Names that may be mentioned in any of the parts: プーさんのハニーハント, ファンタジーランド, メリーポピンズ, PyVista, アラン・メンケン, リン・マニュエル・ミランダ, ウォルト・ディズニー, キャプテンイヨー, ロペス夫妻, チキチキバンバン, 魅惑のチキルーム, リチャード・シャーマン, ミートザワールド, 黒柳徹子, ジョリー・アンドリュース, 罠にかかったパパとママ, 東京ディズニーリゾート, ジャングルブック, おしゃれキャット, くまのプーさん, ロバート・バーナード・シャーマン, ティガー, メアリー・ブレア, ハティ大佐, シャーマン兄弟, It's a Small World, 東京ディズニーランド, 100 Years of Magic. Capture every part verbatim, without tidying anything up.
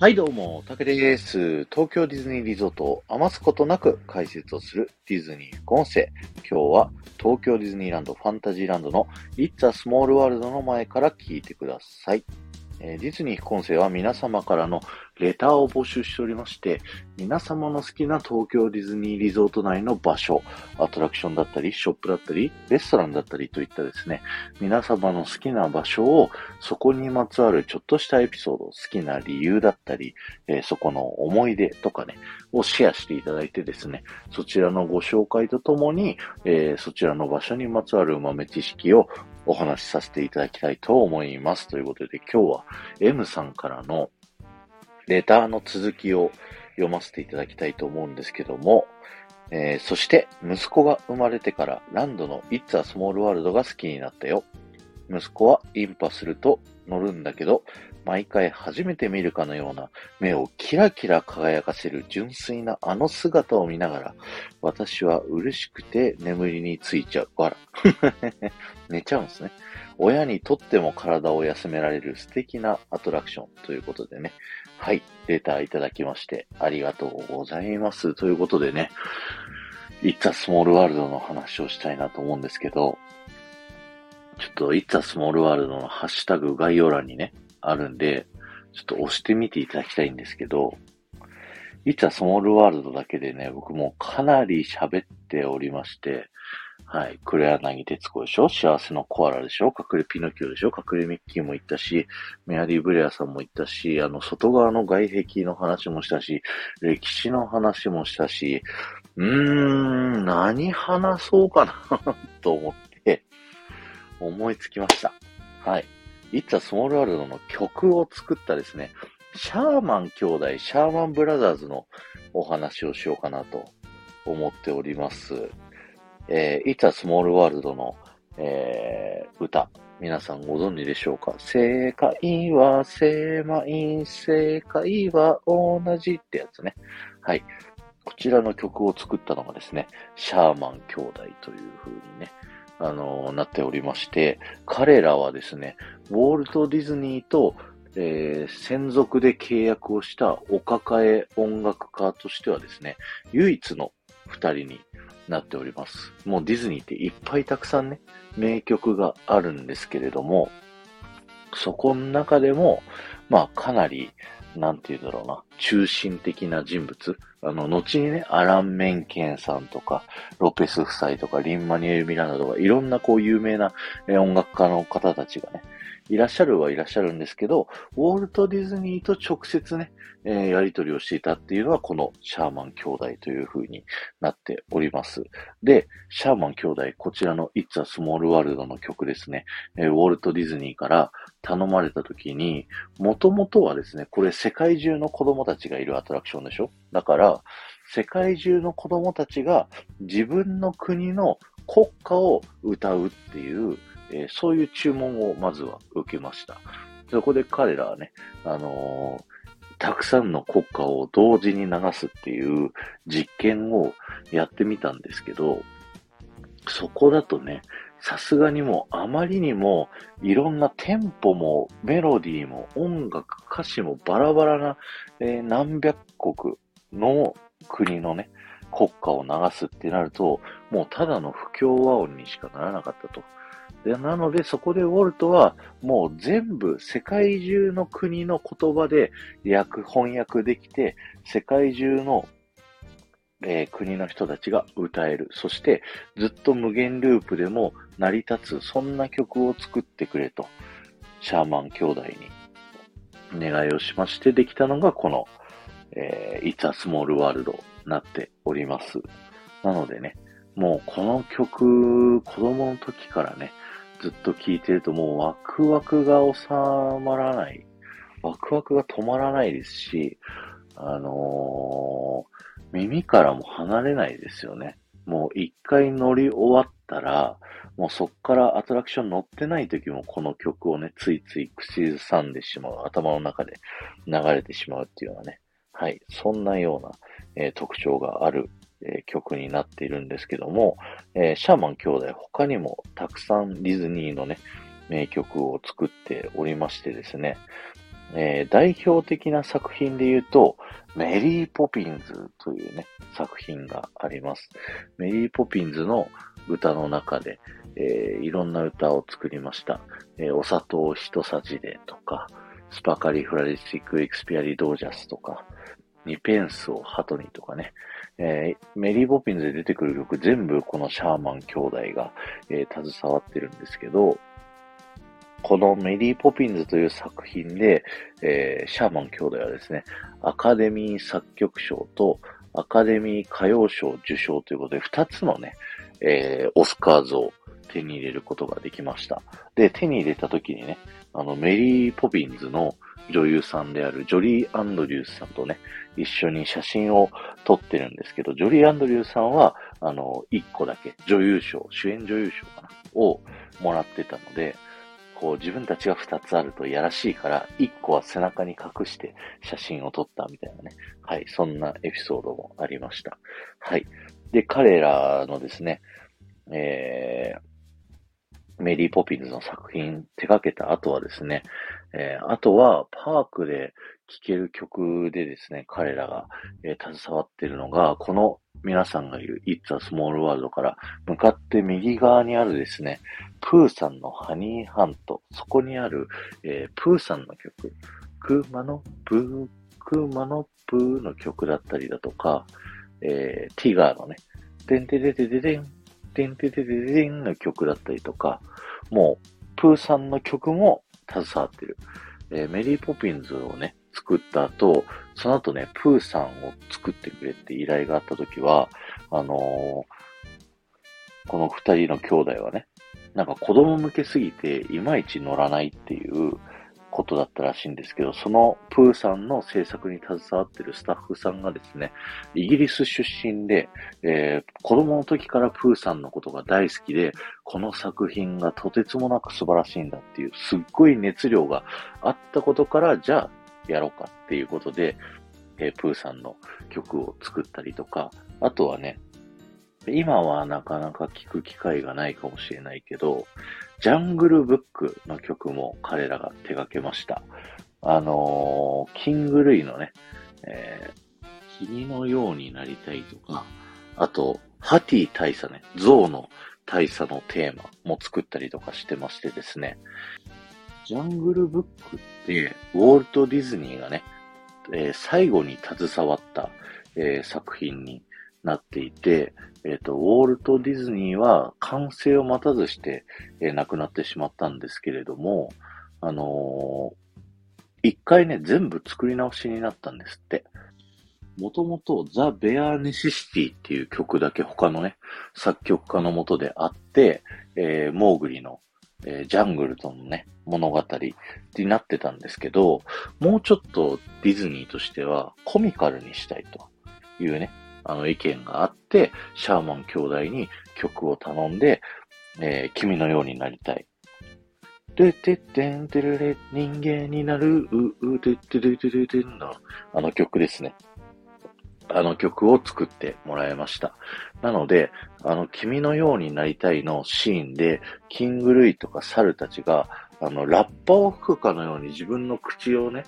はいどうも、たけです。東京ディズニーリゾートを余すことなく解説をするディズニー副音声。今日は東京ディズニーランドファンタジーランドの It's a Small World の前から聞いてください。えー、ディズニー副音声は皆様からのレターを募集しておりまして、皆様の好きな東京ディズニーリゾート内の場所、アトラクションだったりショップだったりレストランだったりといったですね、皆様の好きな場所を、そこにまつわるちょっとしたエピソード、好きな理由だったり、えー、そこの思い出とかねをシェアしていただいてですね、そちらのご紹介とともに、えー、そちらの場所にまつわる豆知識をお話しさせていただきたいと思います。ということで、今日は M さんからのレターの続きを読ませていただきたいと思うんですけども、えー、そして息子が生まれてからランドの It's a Small World が好きになったよ。息子はインパすると乗るんだけど、毎回初めて見るかのような目をキラキラ輝かせる純粋なあの姿を見ながら、私は嬉しくて眠りについちゃう。わら。寝ちゃうんですね。親にとっても体を休められる素敵なアトラクションということでね。はい。レターいただきましてありがとうございます。ということでね、It's a Small World の話をしたいなと思うんですけど、ちょっと It's a Small World のハッシュタグ概要欄にね、あるんで、ちょっと押してみていただきたいんですけど、It's a Small World だけでね、僕もかなり喋っておりまして、はい、黒柳徹子でしょ、幸せのコアラでしょ、隠れピノキオでしょ、隠れミッキーも行ったし、メアリー・ブレアさんも行ったし、あの、外側の外壁の話もしたし、歴史の話もしたし、うーん、何話そうかな、と思って、思いつきました。はい。It's a Small World の曲を作ったですね、シャーマン兄弟、シャーマンブラザーズのお話をしようかなと思っております。えー、It's a Small World の、えー、歌、皆さんご存知でしょうか？世界は狭い、世界は同じってやつね。はい。こちらの曲を作ったのがですね、シャーマン兄弟という風にね、あの、なっておりまして、彼らはですね、ウォルト・ディズニーと、えー、専属で契約をしたお抱え音楽家としてはですね、唯一の二人になっております。もうディズニーっていっぱいたくさんね、名曲があるんですけれども、そこの中でも、まあかなり、なんて言うんだろうな、中心的な人物。あの、後にね、アラン・メンケンさんとか、ロペス夫妻とか、リン・マニュエル・ミランダとか、いろんなこう有名な音楽家の方たちがね、いらっしゃるはいらっしゃるんですけど、ウォルト・ディズニーと直接ね、えー、やり取りをしていたっていうのは、このシャーマン兄弟という風になっております。で、シャーマン兄弟、こちらの It's a Small World の曲ですね、えー、ウォルト・ディズニーから頼まれた時に、もともとはですね、これ世界中の子供たちがいるアトラクションでしょ？だから、世界中の子供たちが自分の国の国歌を歌うっていう、えー、そういう注文をまずは受けました。そこで彼らはね、あのー、たくさんの国歌を同時に流すっていう実験をやってみたんですけど、そこだとね、さすがにもうあまりにもいろんなテンポもメロディーも音楽、歌詞もバラバラな、えー、何百国の国のね、国歌を流すってなると、もうただの不協和音にしかならなかったと。で、なのでそこでウォルトはもう全部世界中の国の言葉で訳、翻訳できて、世界中のえー、国の人たちが歌える。そしてずっと無限ループでも成り立つ、そんな曲を作ってくれと、シャーマン兄弟に願いをしましてできたのがこの、えー、It's a Small World になっております。なのでね、もうこの曲、子供の時からね、ずっと聴いてるともうワクワクが収まらない。ワクワクが止まらないですし、あのー、耳からも離れないですよね。もう一回乗り終わったら、もうそっからアトラクション乗ってない時もこの曲をね、ついつい口ずさんでしまう、頭の中で流れてしまうっていうのはね、はい、そんなような、えー、特徴がある、えー、曲になっているんですけども、えー、シャーマン兄弟他にもたくさんディズニーのね、名曲を作っておりましてですね、えー、代表的な作品で言うと、メリーポピンズというね、作品があります。メリーポピンズの歌の中で、えー、いろんな歌を作りました。えー、お砂糖一さじでとか、スパカリフラリスティックエクスピアリドージャスとか、ニペンスを鳩にとかね、えー、メリーポピンズで出てくる曲全部このシャーマン兄弟が、えー、携わってるんですけど、このメリーポピンズという作品で、えー、シャーマン兄弟はですね、アカデミー作曲賞とアカデミー歌謡賞受賞ということで、ふたつのね、えー、オスカーズを手に入れることができました。で、手に入れた時にね、あのメリーポピンズの女優さんであるジョリー・アンドリュースさんとね、一緒に写真を撮ってるんですけど、ジョリー・アンドリュースさんは、あの、一個だけ女優賞、主演女優賞かな、をもらってたので、こう自分たちがふたつあるといやらしいから、いっこは背中に隠して写真を撮ったみたいなね。はい、そんなエピソードもありました。はい。で、彼らのですね、えー、メリー・ポピンズの作品手掛けた後はですね、えー、あとはパークで聴ける曲でですね、彼らが、えー、携わっているのが、この皆さんが言う It's a Small World から向かって右側にあるですね、プーさんのハニーハント、そこにある、えー、プーさんの曲、クマのプー、クマのプーの曲だったりだとか、えー、ティガーのね、デンテデデデデン、デンテデデデデンの曲だったりとか、もう、プーさんの曲も携わってる。えー、メリーポピンズをね、作った後、その後ね、プーさんを作ってくれって依頼があった時は、あのー、この二人の兄弟はね、なんか子供向けすぎていまいち乗らないっていうことだったらしいんですけど、そのプーさんの制作に携わってるスタッフさんがですね、イギリス出身で、えー、子供の時からプーさんのことが大好きで、この作品がとてつもなく素晴らしいんだっていう、すっごい熱量があったことから、じゃあやろうかっていうことで、えー、プーさんの曲を作ったりとか、あとはね、今はなかなか聞く機会がないかもしれないけど、ジャングルブックの曲も彼らが手掛けました。あのー、キングルイのね、えー、君のようになりたいとか、あと、ハティ大佐ね、象の大佐のテーマも作ったりとかしてましてですね、ジャングルブックって、ウォルト・ディズニーがね、えー、最後に携わった、えー、作品になっていて、えっと、ウォルト・ディズニーは完成を待たずして、えー、亡くなってしまったんですけれども、あのー、一回ね、全部作り直しになったんですって。もともとザ・ベア・ネセシティっていう曲だけ他のね、作曲家の下であって、えー、モーグリの、えー、ジャングルとのね、物語になってたんですけど、もうちょっとディズニーとしてはコミカルにしたいというね、あの意見があって、シャーマン兄弟に曲を頼んで、えー、君のようになりたい。でてってんてるれ、人間になる、ううてってるてるてんの、あの曲ですね。あの曲を作ってもらいました。なので、あの、君のようになりたいのシーンで、キングルイとか猿たちが、あの、ラッパを吹くかのように自分の口をね、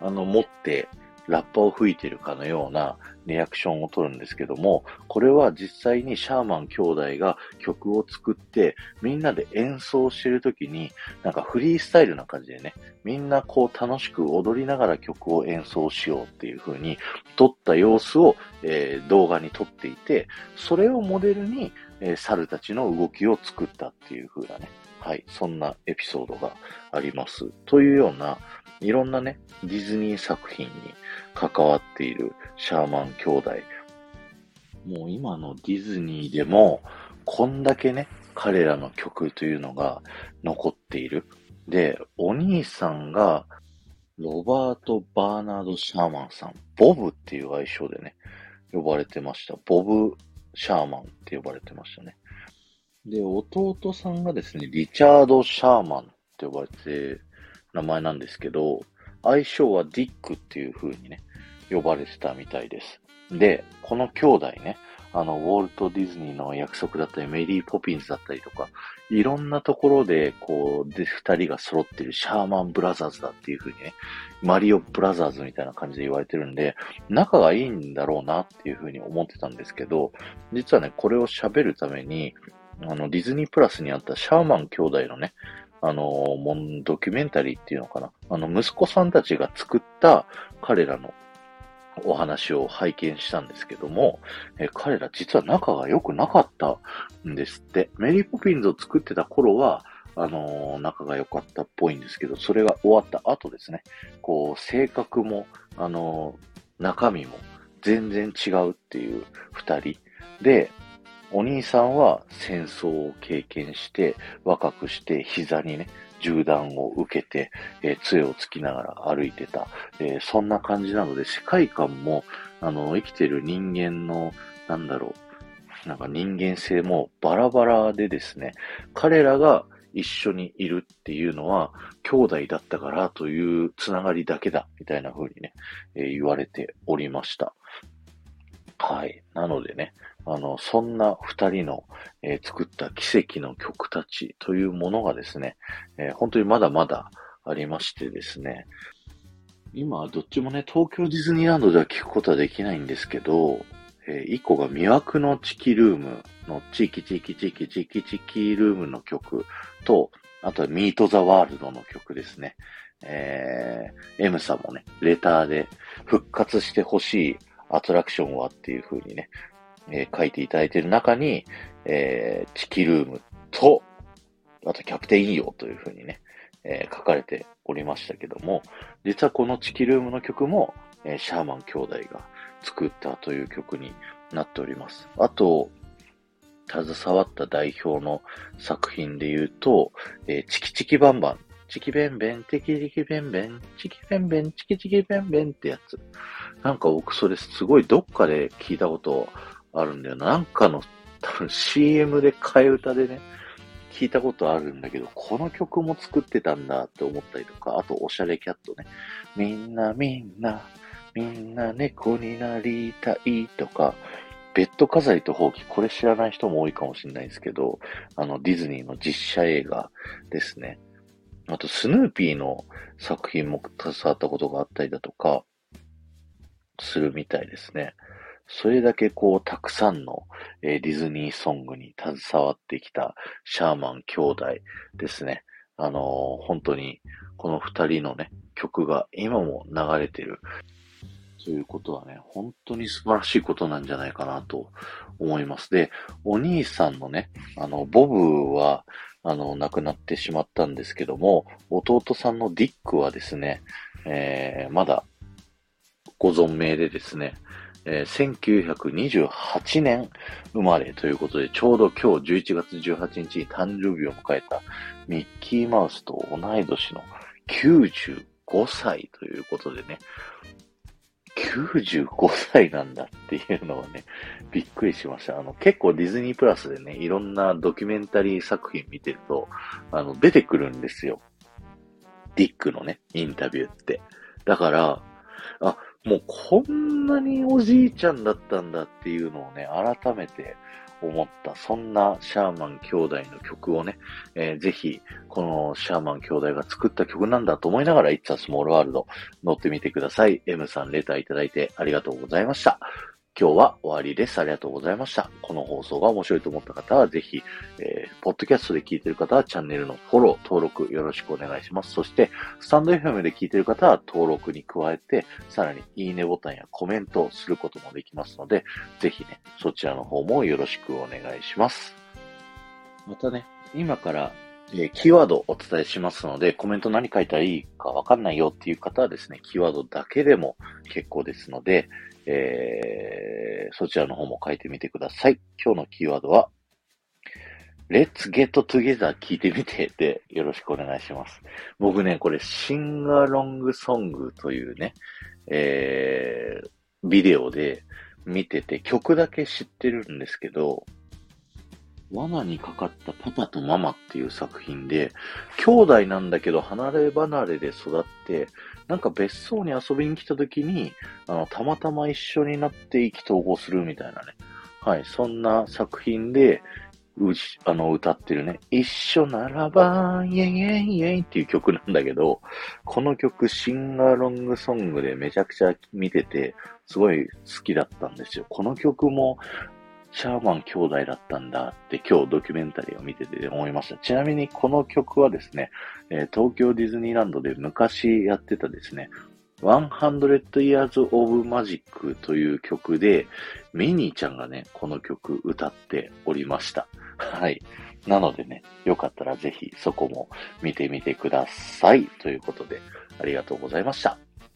あの、持って、ラッパを吹いてるかのようなリアクションを取るんですけども、これは実際にシャーマン兄弟が曲を作ってみんなで演奏してるときに、なんかフリースタイルな感じでね、みんなこう楽しく踊りながら曲を演奏しようっていう風に撮った様子を、えー、動画に撮っていて、それをモデルに、えー、猿たちの動きを作ったっていう風なね、はい、そんなエピソードがあります。というような、いろんなね、ディズニー作品に関わっているシャーマン兄弟。もう今のディズニーでも、こんだけね、彼らの曲というのが残っている。で、お兄さんが、ロバート・バーナード・シャーマンさん、ボブっていう愛称でね、呼ばれてました。ボブ・シャーマンって呼ばれてましたね。で、弟さんがですね、リチャード・シャーマンって呼ばれて、名前なんですけど、愛称はディックっていう風にね、呼ばれてたみたいです。で、この兄弟ね、あのウォルト・ディズニーの約束だったりメリー・ポピンズだったりとか、いろんなところでこうで二人が揃ってるシャーマンブラザーズだっていう風にね、マリオブラザーズみたいな感じで言われてるんで、仲がいいんだろうなっていう風に思ってたんですけど、実はねこれを喋るためにあのディズニープラスにあったシャーマン兄弟のねあのもんドキュメンタリーっていうのかな、あの息子さんたちが作った彼らのお話を拝見したんですけども、え彼ら実は仲が良くなかったんですって。メリーポピンズを作ってた頃は、あのー、仲が良かったっぽいんですけど、それが終わった後ですね、こう、性格も、あのー、中身も全然違うっていう二人で、お兄さんは戦争を経験して、若くして膝にね、銃弾を受けて、えー、杖をつきながら歩いてた、えー、そんな感じなので、世界観もあの生きてる人間のなんだろうなんか人間性もバラバラでですね、彼らが一緒にいるっていうのは兄弟だったからというつながりだけだみたいな風にね、えー、言われておりました。はい。なのでね、あの、そんな二人の、えー、作った奇跡の曲たちというものがですね、えー、本当にまだまだありましてですね、今どっちもね、東京ディズニーランドでは聞くことはできないんですけど、えー、一個が魅惑のチキルームのチキチキチキチキチキルームの曲と、あとはミートザワールドの曲ですね。えー、M さんもね、レターで復活してほしいアトラクションはっていう風にね、えー、書いていただいている中に、えー、チキルームと、あとキャプテンイヨーという風にね、えー、書かれておりましたけども、実はこのチキルームの曲も、えー、シャーマン兄弟が作ったという曲になっております。あと、携わった代表の作品で言うと、えー、チキチキバンバン、チキベンベン、チキチキベンベン、チキベンベン、チキチキベンベンってやつ。なんか僕それすごいどっかで聞いたことあるんだよな。なんかの多分 シーエム で替え歌でね、聞いたことあるんだけど、この曲も作ってたんだって思ったりとか、あとおしゃれキャットね。みんなみんな、みんな猫になりたいとか、ベッド飾りとほうき、これ知らない人も多いかもしれないですけど、あのディズニーの実写映画ですね。あと、スヌーピーの作品も携わったことがあったりだとか、するみたいですね。それだけこう、たくさんのディズニーソングに携わってきたシャーマン兄弟ですね。あのー、本当に、この二人のね、曲が今も流れてる。ということはね、本当に素晴らしいことなんじゃないかなと思います。で、お兄さんのね、あの、ボブは、あの、亡くなってしまったんですけども、弟さんのディックはですね、えー、まだご存命でですね、えー、せんきゅうひゃくにじゅうはちねん生まれということで、ちょうど今日じゅういちがつじゅうはちにちに誕生日を迎えたミッキーマウスと同い年のきゅうじゅうごさいということでね、きゅうじゅうごさいなんだっていうのはね、びっくりしました。あの、結構ディズニープラスでね、いろんなドキュメンタリー作品見てると、あの、出てくるんですよ。ディックのね、インタビューって。だから、あ、もうこんなにおじいちゃんだったんだっていうのをね、改めて思った。そんなシャーマン兄弟の曲をね、えー、ぜひ、このシャーマン兄弟が作った曲なんだと思いながら、It's a Small World 乗ってみてください。M さんレターいただいてありがとうございました。今日は終わりです。ありがとうございました。この放送が面白いと思った方は、ぜひ、えー、ポッドキャストで聞いている方は、チャンネルのフォロー、登録よろしくお願いします。そして、スタンド エフエム で聞いている方は、登録に加えて、さらにいいねボタンやコメントをすることもできますので、ぜひね、そちらの方もよろしくお願いします。またね、今から、えー、キーワードをお伝えしますので、コメント何書いたらいいかわかんないよっていう方はですね、キーワードだけでも結構ですので、えー、そちらの方も書いてみてください。今日のキーワードは、Let's Get Together 聞いてみてでよろしくお願いします。僕ね、これシンガロングソングというね、えー、ビデオで見てて曲だけ知ってるんですけど、罠にかかったパパとママっていう作品で、兄弟なんだけど離れ離れで育って、なんか別荘に遊びに来た時に、あの、たまたま一緒になって意気投合するみたいなね、はい、そんな作品で、うし、あの、歌ってるね、一緒ならば、イェイイェイイェイっていう曲なんだけど、この曲シンガーロングソングでめちゃくちゃ見てて、すごい好きだったんですよ。この曲も、シャーマン兄弟だったんだって今日ドキュメンタリーを見てて思いました。ちなみにこの曲はですね、東京ディズニーランドで昔やってたですね、ハンドレッド イヤーズ オブ マジック という曲で、ミニーちゃんがね、この曲歌っておりました。はい。なのでね、よかったらぜひそこも見てみてください。ということで、ありがとうございました。